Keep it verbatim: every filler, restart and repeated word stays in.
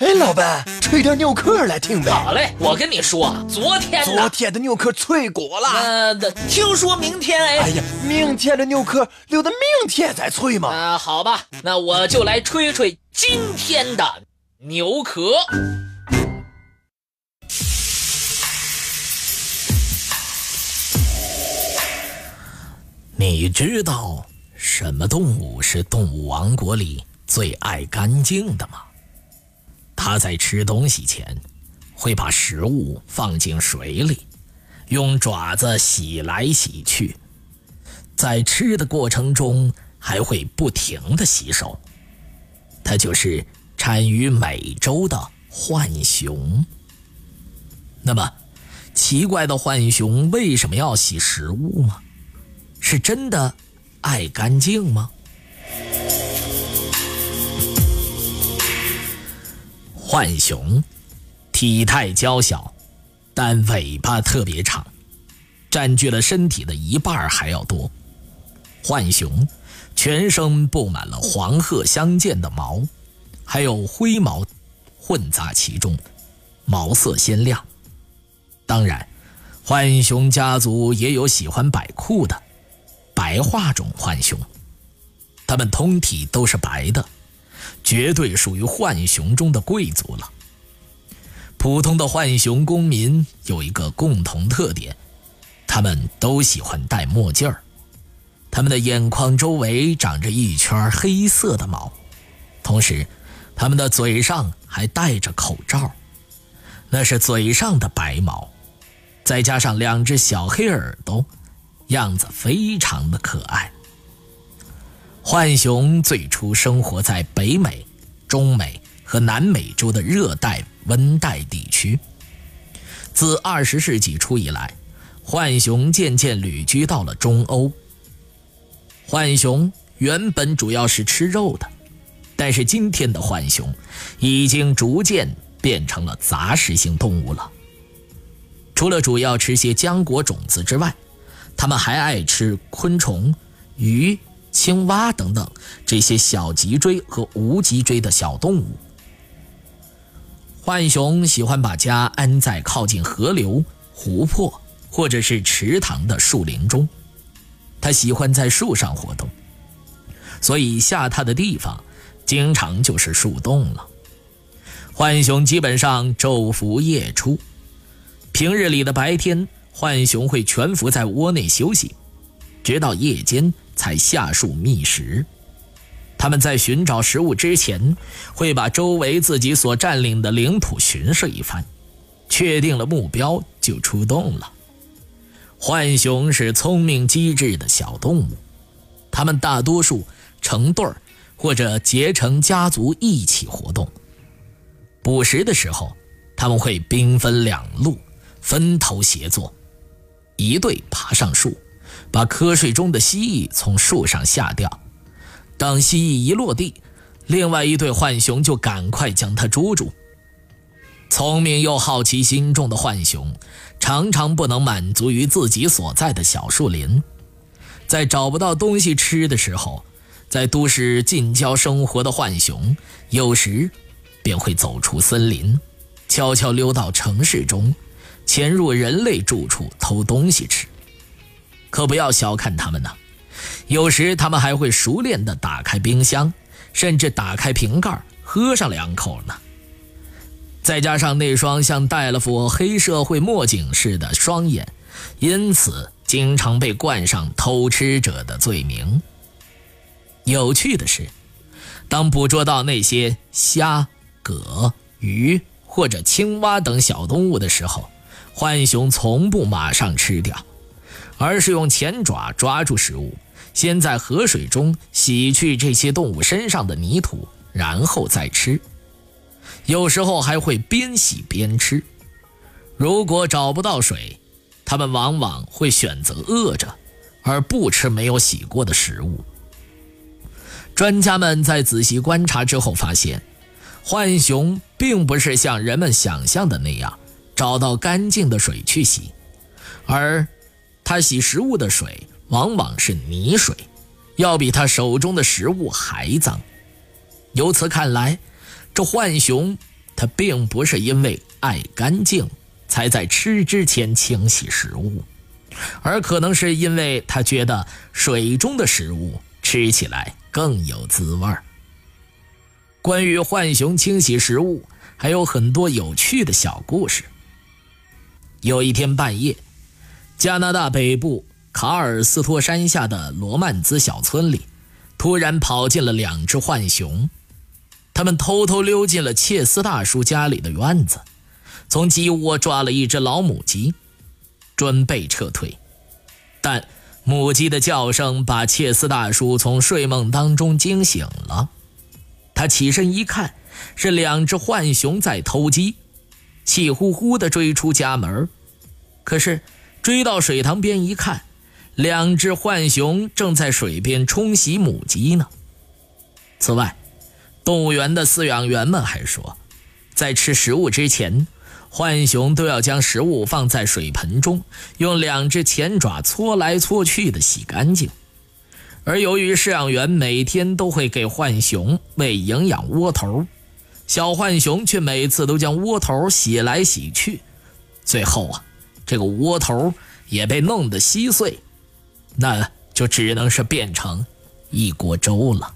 哎，老白，吹点牛嗑来听呗。好嘞，我跟你说，昨天昨天的牛嗑脆果了。呃，听说明天哎，哎呀，明天的牛嗑留到明天再脆嘛。啊、呃，好吧，那我就来吹吹今天的牛壳。你知道什么动物是动物王国里最爱干净的吗？它在吃东西前，会把食物放进水里，用爪子洗来洗去，在吃的过程中还会不停地洗手。它就是产于美洲的浣熊。那么，奇怪的浣熊为什么要洗食物吗？是真的爱干净吗？浣熊体态娇小，但尾巴特别长，占据了身体的一半还要多。浣熊全身布满了黄褐相间的毛，还有灰毛混杂其中，毛色鲜亮。当然，浣熊家族也有喜欢摆酷的白化种浣熊，它们通体都是白的，绝对属于浣熊中的贵族了。普通的浣熊公民有一个共同特点，他们都喜欢戴墨镜儿。他们的眼眶周围长着一圈黑色的毛，同时他们的嘴上还戴着口罩，那是嘴上的白毛，再加上两只小黑耳朵，样子非常的可爱。浣熊最初生活在北美、中美和南美洲的热带温带地区。自二十世纪初以来，浣熊渐渐旅居到了中欧。浣熊原本主要是吃肉的，但是今天的浣熊已经逐渐变成了杂食性动物了。除了主要吃些浆果种子之外，它们还爱吃昆虫、鱼、青蛙等等这些小脊椎和无脊椎的小动物。浣熊喜欢把家安在靠近河流、湖泊或者是池塘的树林中，它喜欢在树上活动，所以下榻的地方经常就是树洞了。浣熊基本上昼伏夜出，平日里的白天，浣熊会蜷伏在窝内休息，直到夜间才下树觅食。他们在寻找食物之前，会把周围自己所占领的领土巡视一番，确定了目标就出动了。浣熊是聪明机智的小动物，它们大多数成对儿或者结成家族一起活动。捕食的时候，它们会兵分两路，分头协作，一队爬上树，把瞌睡中的蜥蜴从树上吓掉。当蜥蜴一落地，另外一对浣熊就赶快将它捉住。聪明又好奇心重的浣熊常常不能满足于自己所在的小树林，在找不到东西吃的时候，在都市近郊生活的浣熊有时便会走出森林，悄悄溜到城市中，潜入人类住处偷东西吃。可不要小看它们呢，有时它们还会熟练地打开冰箱，甚至打开瓶盖喝上两口呢。再加上那双像戴了副黑社会墨镜似的双眼，因此经常被冠上偷吃者的罪名。有趣的是，当捕捉到那些虾、蛤、鱼或者青蛙等小动物的时候，浣熊从不马上吃掉，而是用前爪抓住食物，先在河水中洗去这些动物身上的泥土，然后再吃。有时候还会边洗边吃。如果找不到水，它们往往会选择饿着，而不吃没有洗过的食物。专家们在仔细观察之后发现，浣熊并不是像人们想象的那样找到干净的水去洗，而它洗食物的水往往是泥水，要比它手中的食物还脏。由此看来，这浣熊他并不是因为爱干净才在吃之前清洗食物，而可能是因为他觉得水中的食物吃起来更有滋味。关于浣熊清洗食物还有很多有趣的小故事。有一天半夜，加拿大北部卡尔斯托山下的罗曼兹小村里突然跑进了两只浣熊，他们偷偷溜进了切斯大叔家里的院子，从鸡窝抓了一只老母鸡，准备撤退，但母鸡的叫声把切斯大叔从睡梦当中惊醒了。他起身一看，是两只浣熊在偷鸡，气呼呼地追出家门。可是追到水塘边一看，两只浣熊正在水边冲洗母鸡呢。此外，动物园的饲养员们还说，在吃食物之前，浣熊都要将食物放在水盆中，用两只前爪搓来搓去的洗干净。而由于饲养员每天都会给浣熊喂营养窝头，小浣熊却每次都将窝头洗来洗去，最后啊，这个窝头也被弄得稀碎，那就只能是变成一锅粥了。